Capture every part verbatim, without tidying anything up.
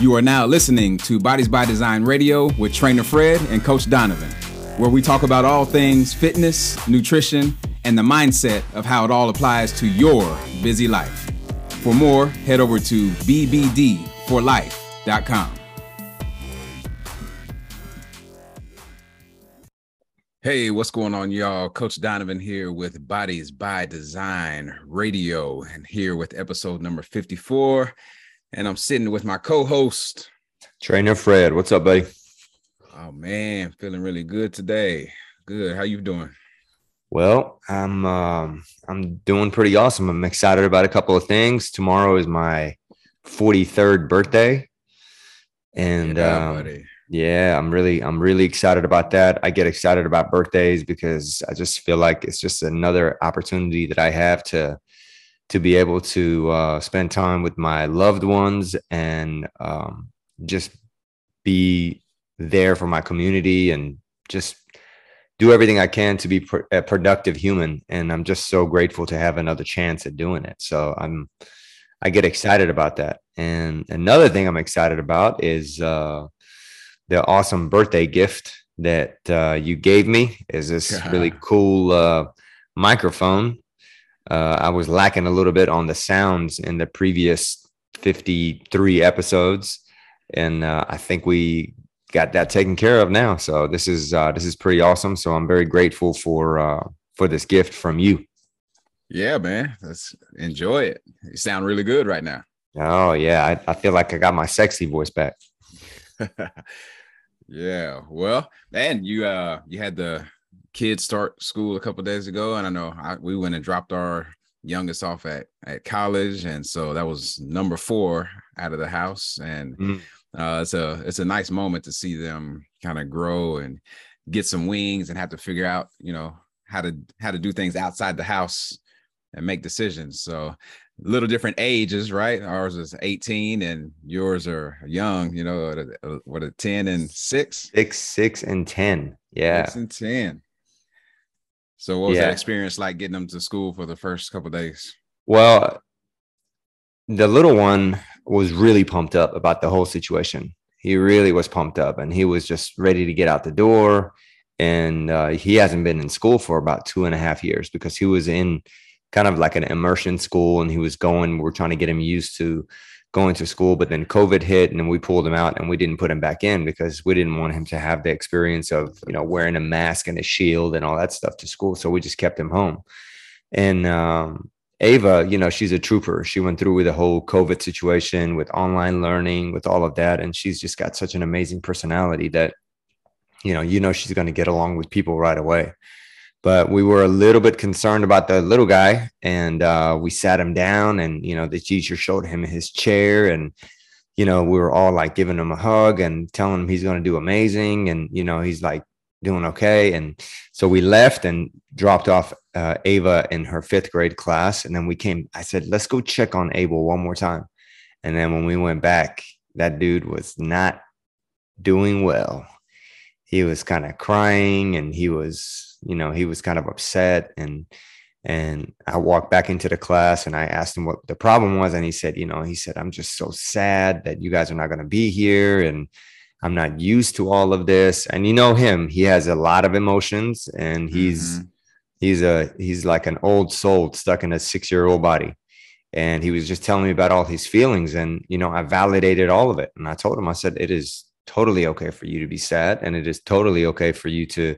You are now listening to Bodies by Design Radio with Trainer Fred and Coach Donovan, where we talk about all things fitness, nutrition, and the mindset of how it all applies to your busy life. For more, head over to B B D for life dot com. Hey, what's going on, y'all? Coach Donovan here with Bodies by Design Radio, and here with episode number fifty-four. And I'm sitting with my co-host, Trainer Fred. What's up, buddy? Oh man, feeling really good today. Good. How you doing? Well, I'm um, I'm doing pretty awesome. I'm excited about a couple of things. Tomorrow is my forty-third birthday, and yeah, um, buddy. Yeah, I'm really, I'm really excited about that. I get excited about birthdays because I just feel like it's just another opportunity that I have to, to be able to uh, spend time with my loved ones and um, just be there for my community and just do everything I can to be pr a productive human. And I'm just so grateful to have another chance at doing it. So I'm, I get excited about that. And another thing I'm excited about is, uh, the awesome birthday gift that uh, you gave me is this God. really cool uh, microphone. Uh, I was lacking a little bit on the sounds in the previous fifty-three episodes, and uh, I think we got that taken care of now. So this is uh, this is pretty awesome. So I'm very grateful for uh, for this gift from you. Yeah, man, let's enjoy it. You sound really good right now. Oh yeah, I, I feel like I got my sexy voice back. Yeah, well, and you uh you had the kids start school a couple of days ago, and I know I, we went and dropped our youngest off at at college, and so that was number four out of the house, and mm. uh it's a it's a nice moment to see them kind of grow and get some wings and have to figure out, you know, how to how to do things outside the house and make decisions. So little different ages, right? Ours is eighteen and yours are young, you know, what, a ten and six? Six, six and ten. Yeah. Six and ten. So what was yeah. that experience like getting them to school for the first couple of days? Well, the little one was really pumped up about the whole situation. He really was pumped up, and he was just ready to get out the door. And uh, he hasn't been in school for about two and a half years because he was in kind of like an immersion school, and he was going, we're trying to get him used to going to school, but then COVID hit, and then we pulled him out and we didn't put him back in because we didn't want him to have the experience of, you know, wearing a mask and a shield and all that stuff to school. So we just kept him home. And um, Ava, you know, she's a trooper. She went through with the whole COVID situation with online learning, with all of that. And she's just got such an amazing personality that, you know, you know, she's going to get along with people right away. But we were a little bit concerned about the little guy, and uh, we sat him down, and, you know, the teacher showed him his chair, and, you know, we were all like giving him a hug and telling him he's going to do amazing. And, you know, he's like doing okay. And so we left and dropped off uh, Ava in her fifth grade class. And then we came, I said, let's go check on Abel one more time. And then when we went back, that dude was not doing well. He was kind of crying, and he was, you know, he was kind of upset. And, and I walked back into the class, and I asked him what the problem was. And he said, you know, he said, I'm just so sad that you guys are not going to be here, and I'm not used to all of this. And you know him, he has a lot of emotions, and he's, mm-hmm. he's a, he's like an old soul stuck in a six-year-old body. And he was just telling me about all his feelings, and, you know, I validated all of it. And I told him, I said, it is totally okay for you to be sad, and it is totally okay for you to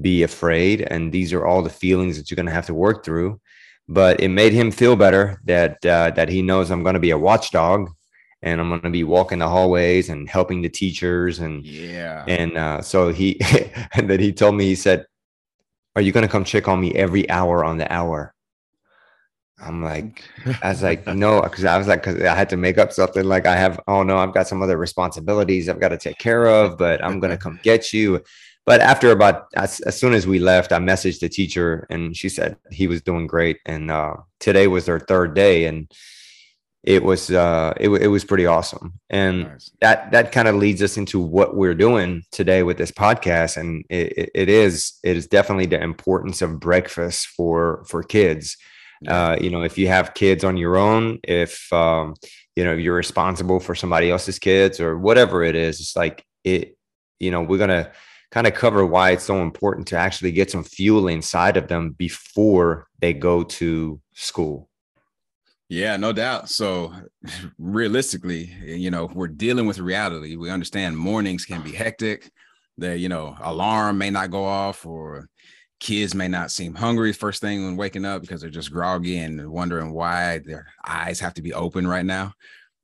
be afraid, and these are all the feelings that you're going to have to work through. But it made him feel better that uh, that he knows I'm going to be a watchdog, and I'm going to be walking the hallways and helping the teachers, and yeah and uh, so he and then he told me, he said, are you going to come check on me every hour on the hour? I'm like, I was like, no, because I was like, because I had to make up something like I have, oh no, I've got some other responsibilities I've got to take care of, but I'm going to come get you. But after about, as, as soon as we left, I messaged the teacher, and she said he was doing great. And uh, today was their third day, and it was uh, it, it was pretty awesome. And nice. that that kind of leads us into what we're doing today with this podcast. And it, it is it is definitely the importance of breakfast for for kids. Uh, you know, if you have kids on your own, if um, you know, you're responsible for somebody else's kids or whatever it is. It's like it, you know, we're going to kind of cover why it's so important to actually get some fuel inside of them before they go to school. Yeah, no doubt. So realistically, you know, we're dealing with reality. We understand mornings can be hectic. The, you know, alarm may not go off, or kids may not seem hungry first thing when waking up because they're just groggy and wondering why their eyes have to be open right now.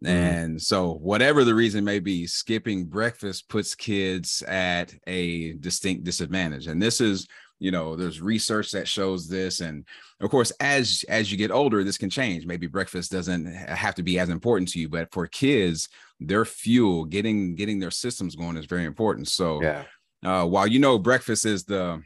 And so whatever the reason may be, skipping breakfast puts kids at a distinct disadvantage. And this is, you know, there's research that shows this. And of course, as as you get older, this can change. Maybe breakfast doesn't have to be as important to you. But for kids, their fuel, getting getting their systems going is very important. So yeah. uh, while, you know, breakfast is the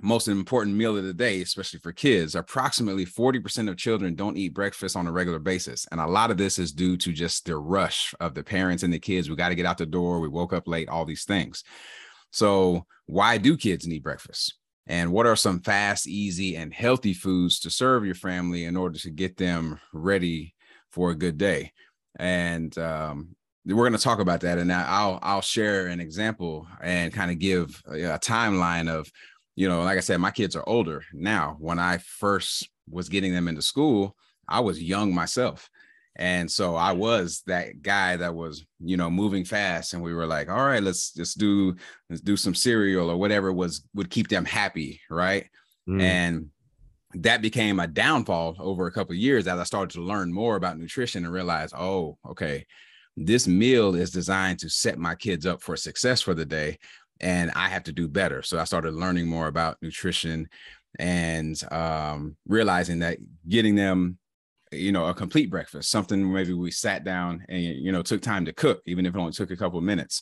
most important meal of the day, especially for kids, approximately forty percent of children don't eat breakfast on a regular basis. And a lot of this is due to just the rush of the parents and the kids. We got to get out the door. We woke up late, all these things. So why do kids need breakfast? And what are some fast, easy, and healthy foods to serve your family in order to get them ready for a good day? And, um, we're going to talk about that. And I'll, I'll share an example and kind of give a, a timeline of, you know, like I said, my kids are older now. When I first was getting them into school, I was young myself. And so I was that guy that was, you know, moving fast. And we were like, all right, let's just do, let's do some cereal or whatever was, would keep them happy. Right. Mm. And that became a downfall over a couple of years as I started to learn more about nutrition and realize, oh, okay, this meal is designed to set my kids up for success for the day. And I have to do better. So I started learning more about nutrition and um, realizing that getting them, you know, a complete breakfast, something maybe we sat down and, you know, took time to cook, even if it only took a couple of minutes,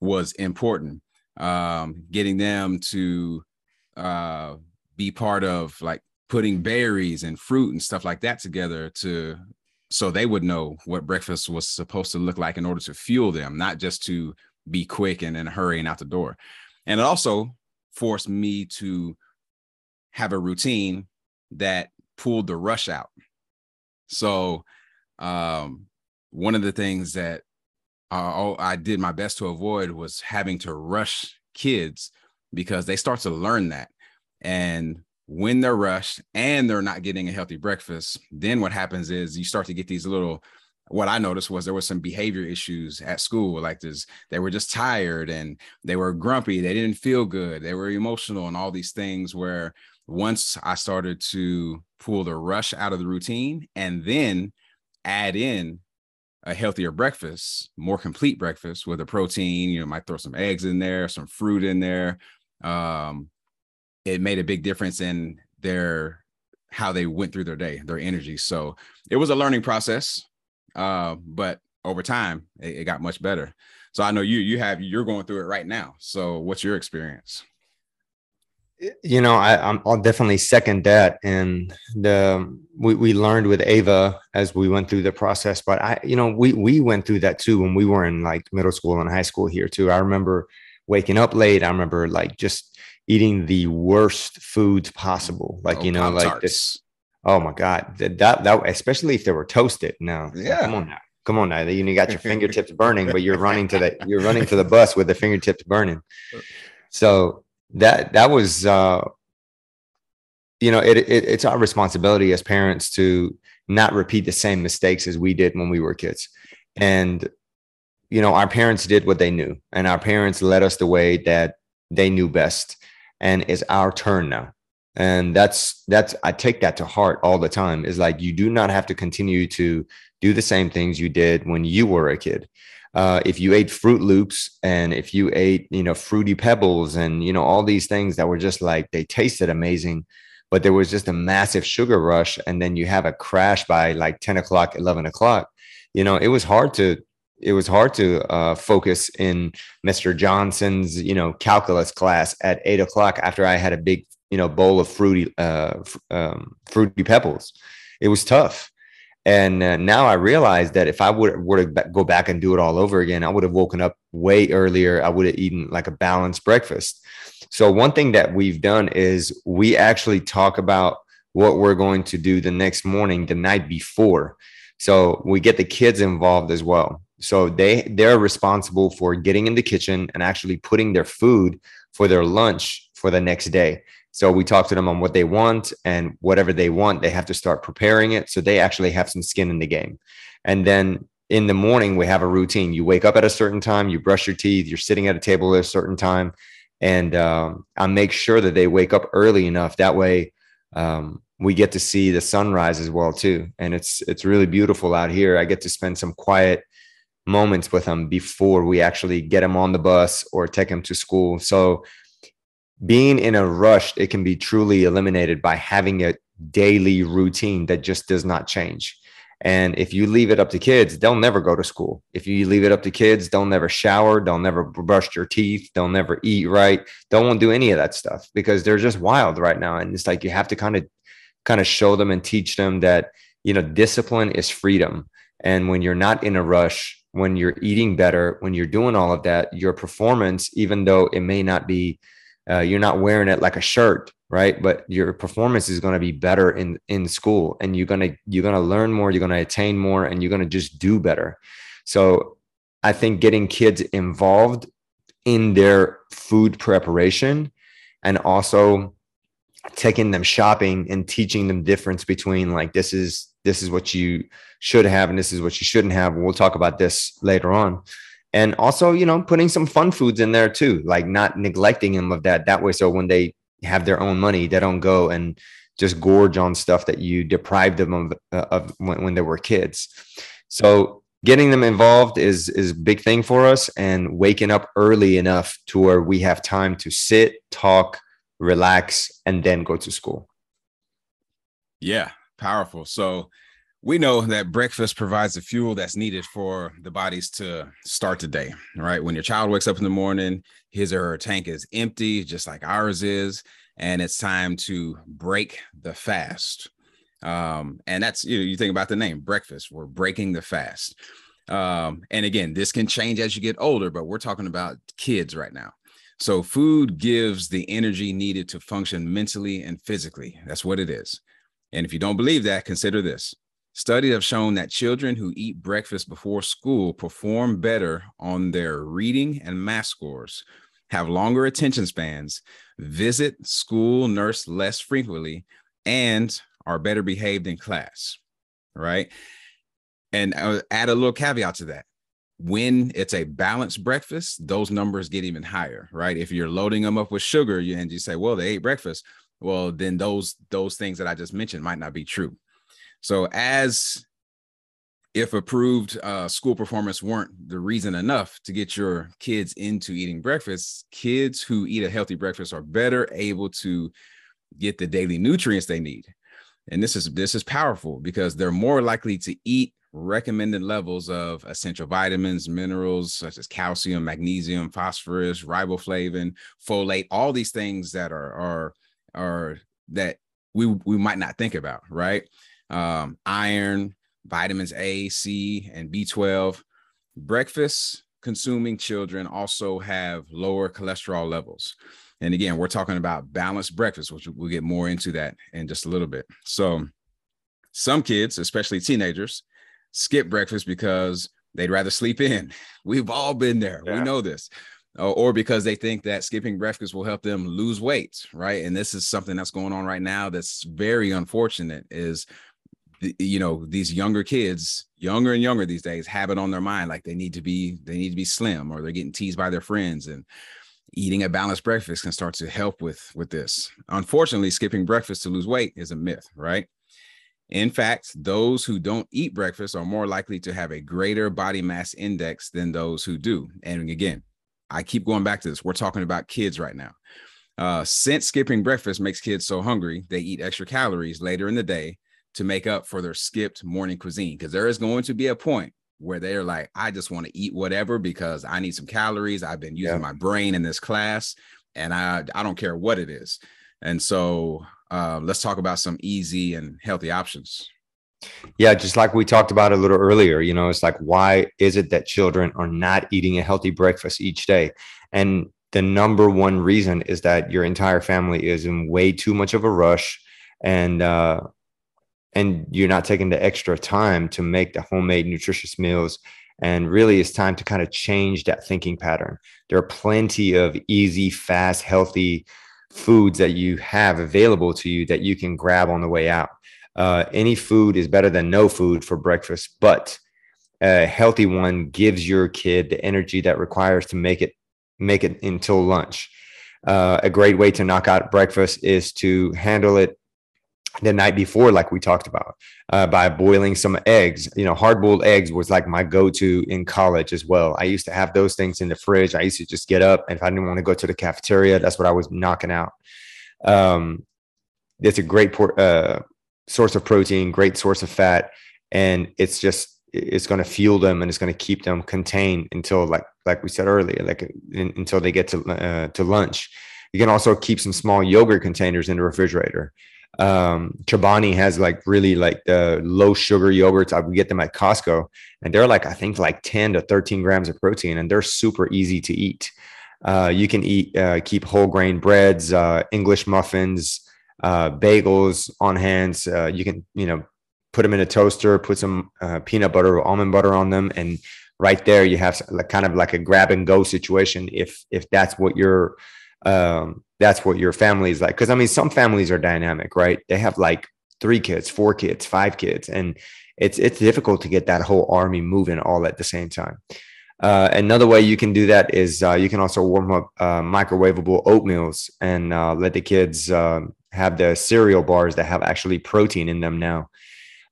was important. Um, getting them to uh, be part of like putting berries and fruit and stuff like that together to so they would know what breakfast was supposed to look like in order to fuel them, not just to be quick and in a hurry and out the door. And it also forced me to have a routine that pulled the rush out. So um, one of the things that uh, I did my best to avoid was having to rush kids, because they start to learn that. And when they're rushed and they're not getting a healthy breakfast, then what happens is you start to get these little what I noticed was there was some behavior issues at school, like this, they were just tired and they were grumpy. They didn't feel good. They were emotional and all these things, where once I started to pull the rush out of the routine and then add in a healthier breakfast, more complete breakfast with a protein, you know, might throw some eggs in there, some fruit in there. Um, it made a big difference in their, how they went through their day, their energy. So it was a learning process. Uh, but over time, it, it got much better. So I know you, you have, you're going through it right now. So what's your experience? You know, I, I'm, I'll definitely second that. And the, we, we learned with Ava as we went through the process, but I, you know, we, we went through that too, when we were in like middle school and high school here too. I remember waking up late. I remember like just eating the worst foods possible. Like, oh, you know, Pop-Tarts. like this. Oh my God, that, that, that, especially if they were toasted. No, yeah. Come on now. Come on now. You got your fingertips burning, but you're running to the, you're running to the bus with the fingertips burning. So that, that was, uh, you know, it, it, it's our responsibility as parents to not repeat the same mistakes as we did when we were kids. And, you know, our parents did what they knew, and our parents led us the way that they knew best. And it's our turn now. And that's, that's, I take that to heart all the time, is like, you do not have to continue to do the same things you did when you were a kid. Uh, if you ate Fruit Loops and if you ate, you know, Fruity Pebbles and, you know, all these things that were just like, they tasted amazing, but there was just a massive sugar rush. And then you have a crash by like ten o'clock, eleven o'clock, you know, it was hard to, it was hard to uh, focus in Mister Johnson's, you know, calculus class at eight o'clock after I had a big, you know, bowl of fruity, uh, um, fruity pebbles. It was tough. And uh, now I realize that if I would were to go back and do it all over again, I would have woken up way earlier. I would have eaten like a balanced breakfast. So one thing that we've done is we actually talk about what we're going to do the next morning, the night before. So we get the kids involved as well. So they, they're responsible for getting in the kitchen and actually putting their food for their lunch for the next day. So we talk to them on what they want, and whatever they want, they have to start preparing it. So they actually have some skin in the game. And then in the morning, we have a routine. You wake up at a certain time, you brush your teeth, you're sitting at a table at a certain time. And um, I make sure that they wake up early enough. That way um, we get to see the sunrise as well too. And it's, it's really beautiful out here. I get to spend some quiet moments with them before we actually get them on the bus or take them to school. So being in a rush, it can be truly eliminated by having a daily routine that just does not change. And if you leave it up to kids, they'll never go to school. If you leave it up to kids, they'll never shower. They'll never brush their teeth. They'll never eat right. They won't do any of that stuff because they're just wild right now. And it's like, you have to kind of, kind of show them and teach them that, you know, discipline is freedom. And when you're not in a rush, when you're eating better, when you're doing all of that, your performance, even though it may not be, uh, you're not wearing it like a shirt, right? But your performance is going to be better in, in school, and you're going to, you're going to learn more, you're going to attain more, and you're going to just do better. So I think getting kids involved in their food preparation, and also taking them shopping and teaching them difference between like, this is, this is what you should have, and this is what you shouldn't have. We'll talk about this later on. And also, you know, putting some fun foods in there too, like not neglecting them of that, that way. So when they have their own money, they don't go and just gorge on stuff that you deprived them of, uh, of when, when they were kids. So getting them involved is, is a big thing for us, and waking up early enough to where we have time to sit, talk, relax, and then go to school. Yeah, powerful. So we know that breakfast provides the fuel that's needed for the bodies to start the day, right? When your child wakes up in the morning, his or her tank is empty, just like ours is, and it's time to break the fast. Um, and that's, you know, you think about the name breakfast, we're breaking the fast. Um, and again, this can change as you get older, but we're talking about kids right now. So food gives the energy needed to function mentally and physically. That's what it is. And if you don't believe that, consider this. Studies have shown that children who eat breakfast before school perform better on their reading and math scores, have longer attention spans, visit school nurse less frequently, and are better behaved in class, right? And I'll add a little caveat to that. When it's a balanced breakfast, those numbers get even higher, right? If you're loading them up with sugar and you say, well, they ate breakfast, well, then those, those things that I just mentioned might not be true. So as if approved uh, school performance weren't the reason enough to get your kids into eating breakfast, kids who eat a healthy breakfast are better able to get the daily nutrients they need. And this is, this is powerful because they're more likely to eat recommended levels of essential vitamins, minerals, such as calcium, magnesium, phosphorus, riboflavin, folate, all these things that are, are, are that we, we might not think about, right? Um, iron, vitamins A, C, and B twelve. Breakfast consuming children also have lower cholesterol levels. And again, we're talking about balanced breakfast, which we'll get more into that in just a little bit. So some kids, especially teenagers, skip breakfast because they'd rather sleep in. We've all been there. Yeah. We know this. Uh, or because they think that skipping breakfast will help them lose weight, right? And this is something that's going on right now that's very unfortunate is, you know, these younger kids, younger and younger these days, have it on their mind like they need to be, they need to be slim, or they're getting teased by their friends. And eating a balanced breakfast can start to help with, with this. Unfortunately, skipping breakfast to lose weight is a myth, right? In fact, those who don't eat breakfast are more likely to have a greater body mass index than those who do. And again, I keep going back to this. We're talking about kids right now. Uh, since skipping breakfast makes kids so hungry, they eat extra calories later in the day to make up for their skipped morning cuisine. Because there is going to be a point where they're like, I just want to eat whatever because I need some calories. I've been using yeah. my brain in this class, and I, I don't care what it is. And so uh, let's talk about some easy and healthy options. Yeah, just like we talked about a little earlier, you know, it's like, why is it that children are not eating a healthy breakfast each day? And the number one reason is that your entire family is in way too much of a rush. And, uh, and you're not taking the extra time to make the homemade nutritious meals. And really, it's time to kind of change that thinking pattern. There are plenty of easy, fast, healthy foods that you have available to you that you can grab on the way out. Uh, any food is better than no food for breakfast, but a healthy one gives your kid the energy that requires to make it make it until lunch. Uh, a great way to knock out breakfast is to handle it the night before, like we talked about, uh, by boiling some eggs. You know, hard-boiled eggs was like my go-to in college as well. I used to have those things in the fridge. I used to just get up, and if I didn't want to go to the cafeteria, that's what I was knocking out. Um, it's a great por- uh, source of protein, great source of fat, and it's just it's going to fuel them, and it's going to keep them contained until, like like we said earlier, like in, until they get to uh, to lunch. You can also keep some small yogurt containers in the refrigerator. Um, Chobani has like really like the low sugar yogurts. I would get them at Costco, and they're like, I think like ten to thirteen grams of protein, and they're super easy to eat. Uh, you can eat, uh, keep whole grain breads, uh, English muffins, uh, bagels on hands. Uh, you can, you know, put them in a toaster, put some, uh, peanut butter or almond butter on them. And right there you have like, kind of like a grab and go situation. If, if that's what you're, um, that's what your family is like. Because I mean, some families are dynamic, right? They have like three kids, four kids, five kids, and it's it's difficult to get that whole army moving all at the same time. Uh, another way you can do that is uh, you can also warm up uh, microwavable oatmeals and uh, let the kids uh, have the cereal bars that have actually protein in them now.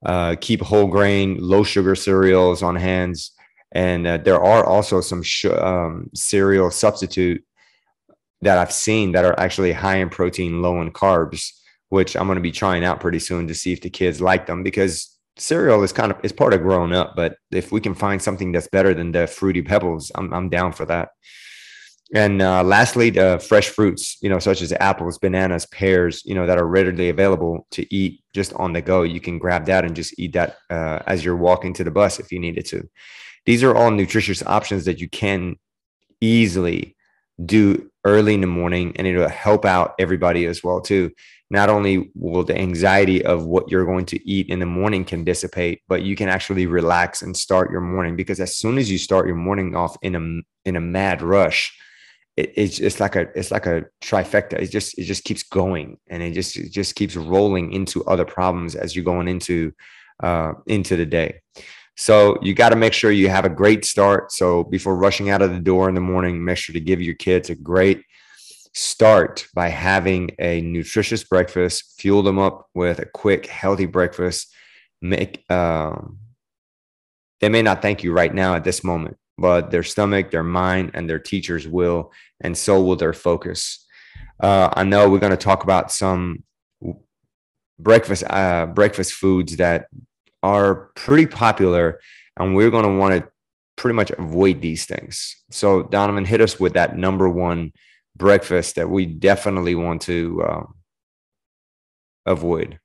Uh, keep whole grain, low sugar cereals on hands, and uh, there are also some sh- um, cereal substitute that I've seen that are actually high in protein, low in carbs, which I'm going to be trying out pretty soon to see if the kids like them, because cereal is kind of, it's part of growing up, but if we can find something that's better than the Fruity Pebbles, I'm, I'm down for that. And uh, lastly, the fresh fruits, you know, such as apples, bananas, pears, you know, that are readily available to eat just on the go. You can grab that and just eat that uh, as you're walking to the bus if you needed to. These are all nutritious options that you can easily do early in the morning, and it'll help out everybody as well too. Not only will the anxiety of what you're going to eat in the morning can dissipate, but you can actually relax and start your morning, because as soon as you start your morning off in a in a mad rush, it, it's just like a it's like a trifecta. It just it just keeps going, and it just it just keeps rolling into other problems as you're going into uh, into the day. So you got to make sure you have a great start. So before rushing out of the door in the morning, make sure to give your kids a great start by having a nutritious breakfast, fuel them up with a quick, healthy breakfast. Make um, they may not thank you right now at this moment, but their stomach, their mind, and their teachers will, and so will their focus. Uh, I know we're going to talk about some breakfast uh, breakfast foods that are pretty popular, and we're going to want to pretty much avoid these things. So Donovan, hit us with that number one breakfast that we definitely want to um, avoid.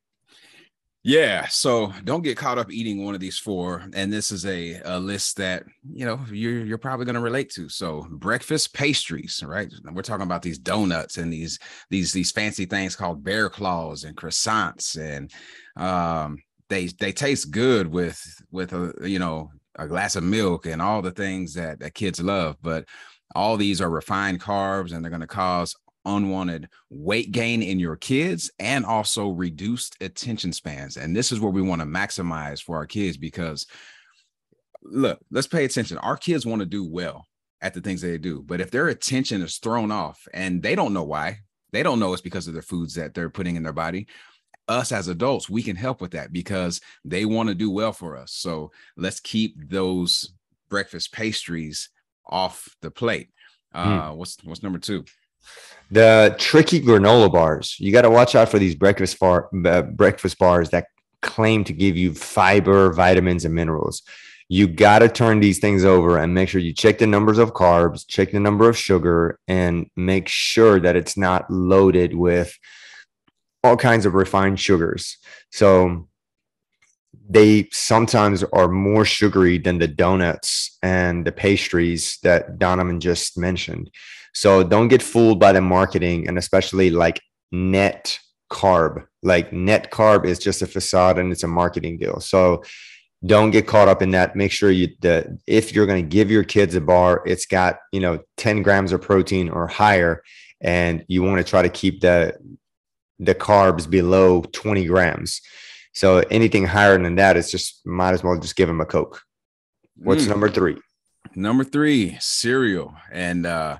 Yeah. So don't get caught up eating one of these four. And this is a, a list that, you know, you're, you're probably going to relate to. So breakfast pastries, right? We're talking about these donuts and these, these, these fancy things called bear claws and croissants, and, um, They they taste good with with a you know a glass of milk and all the things that, that kids love, but all these are refined carbs, and they're going to cause unwanted weight gain in your kids and also reduced attention spans. And this is where we want to maximize for our kids, because look, let's pay attention. Our kids want to do well at the things they do, but if their attention is thrown off and they don't know why, they don't know it's because of the foods that they're putting in their body. Us as adults, we can help with that, because they want to do well for us. So let's keep those breakfast pastries off the plate. Uh, mm. What's what's number two? The tricky granola bars. You got to watch out for these breakfast bar, uh, breakfast bars that claim to give you fiber, vitamins, and minerals. You got to turn these things over and make sure you check the numbers of carbs, check the number of sugar, and make sure that it's not loaded with all kinds of refined sugars. So they sometimes are more sugary than the donuts and the pastries that Donovan just mentioned. So don't get fooled by the marketing, and especially like net carb. Like net carb is just a facade and it's a marketing deal. So don't get caught up in that. Make sure you, the, if you're going to give your kids a bar, it's got, you know, ten grams of protein or higher, and you want to try to keep the, the carbs below twenty grams. So anything higher than that, it's just, might as well just give them a Coke. What's mm. number three? Number three, cereal. And, uh,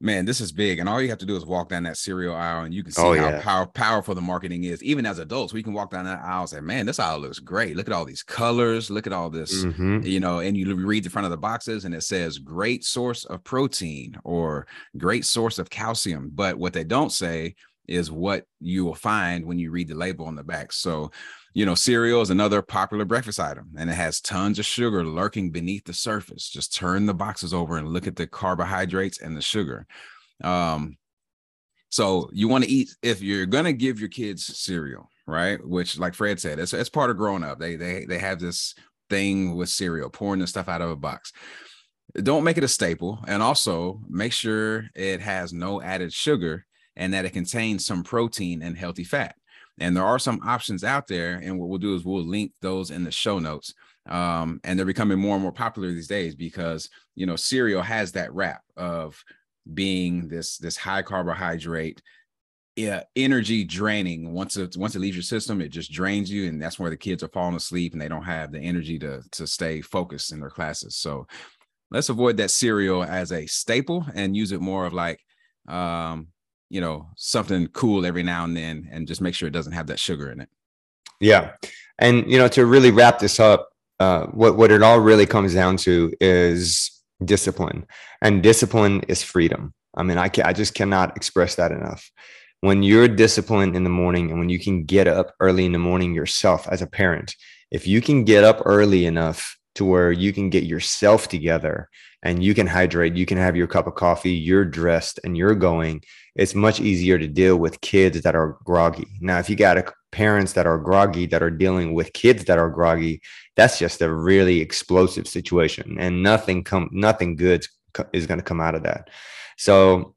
man, this is big. And all you have to do is walk down that cereal aisle and you can see oh, yeah. how power, powerful the marketing is. Even as adults, we can walk down that aisle and say, man, this aisle looks great. Look at all these colors. Look at all this, mm-hmm. you know, and you read the front of the boxes and it says great source of protein or great source of calcium. But what they don't say is what you will find when you read the label on the back. So, you know, cereal is another popular breakfast item, and it has tons of sugar lurking beneath the surface. Just turn the boxes over and look at the carbohydrates and the sugar. Um, so you want to eat, if you're going to give your kids cereal, right? Which, like Fred said, it's, it's part of growing up. They, they, they have this thing with cereal, pouring the stuff out of a box. Don't make it a staple. And also make sure it has no added sugar and that it contains some protein and healthy fat. And there are some options out there. And what we'll do is we'll link those in the show notes. Um, and they're becoming more and more popular these days because, you know, cereal has that rap of being this, this high carbohydrate, yeah, energy draining. Once it, once it leaves your system, it just drains you. And that's where the kids are falling asleep and they don't have the energy to, to stay focused in their classes. So let's avoid that cereal as a staple and use it more of like, um, you know, something cool every now and then, and just make sure it doesn't have that sugar in it. Yeah. And, you know, to really wrap this up, uh, what, what it all really comes down to is discipline, and discipline is freedom. I mean, I can, I just cannot express that enough. When you're disciplined in the morning and when you can get up early in the morning yourself as a parent, if you can get up early enough to where you can get yourself together and you can hydrate, you can have your cup of coffee, you're dressed and you're going, it's much easier to deal with kids that are groggy. Now, if you got a, parents that are groggy, that are dealing with kids that are groggy, that's just a really explosive situation, and nothing come, nothing good is going to come out of that. So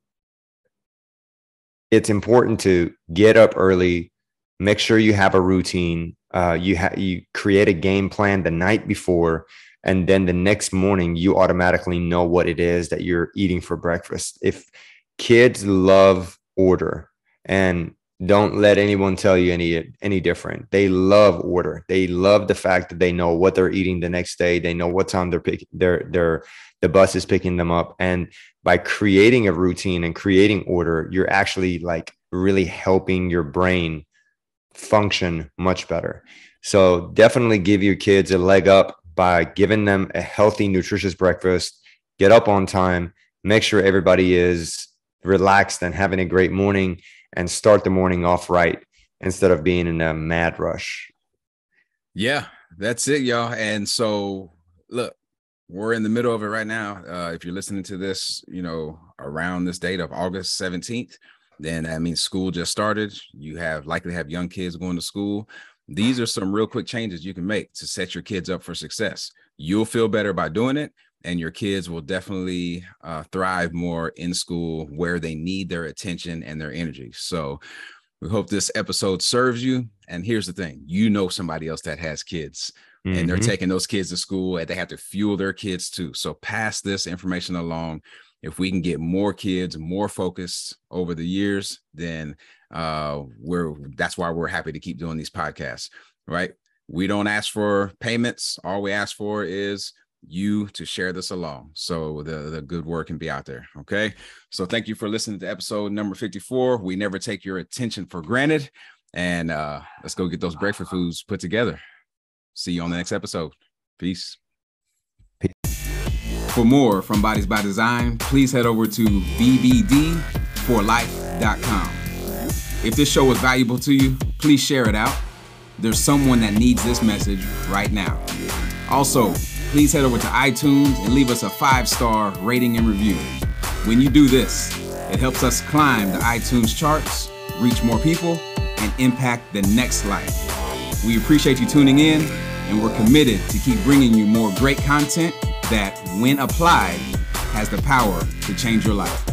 it's important to get up early, make sure you have a routine. Uh, you ha- you create a game plan the night before, and then the next morning you automatically know what it is that you're eating for breakfast. If kids love order, and don't let anyone tell you any any different. They love order. They love the fact that they know what they're eating the next day. They know what time they're picking, their their the bus is picking them up. And by creating a routine and creating order, you're actually like really helping your brain function much better. So definitely give your kids a leg up by giving them a healthy, nutritious breakfast. Get up on time, make sure everybody is relaxed and having a great morning, and start the morning off right instead of being in a mad rush. Yeah, that's it, y'all. And so look, we're in the middle of it right now. Uh, if you're listening to this, you know, around this date of August seventeenth, then that means school just started. You have likely have young kids going to school. These are some real quick changes you can make to set your kids up for success. You'll feel better by doing it, and your kids will definitely uh, thrive more in school where they need their attention and their energy. So we hope this episode serves you. And here's the thing, you know somebody else that has kids, mm-hmm. and they're taking those kids to school, and they have to fuel their kids too. So pass this information along. If we can get more kids, more focused over the years, then uh, we're that's why we're happy to keep doing these podcasts, right? We don't ask for payments. All we ask for is you to share this along so the, the good word can be out there, okay? So thank you for listening to episode number fifty-four. We never take your attention for granted. And uh, let's go get those breakfast foods put together. See you on the next episode. Peace. For more from Bodies by Design, please head over to B B D for life dot com. If this show was valuable to you, please share it out. There's someone that needs this message right now. Also, please head over to iTunes and leave us a five-star rating and review. When you do this, it helps us climb the iTunes charts, reach more people, and impact the next life. We appreciate you tuning in, and we're committed to keep bringing you more great content that, when applied, has the power to change your life.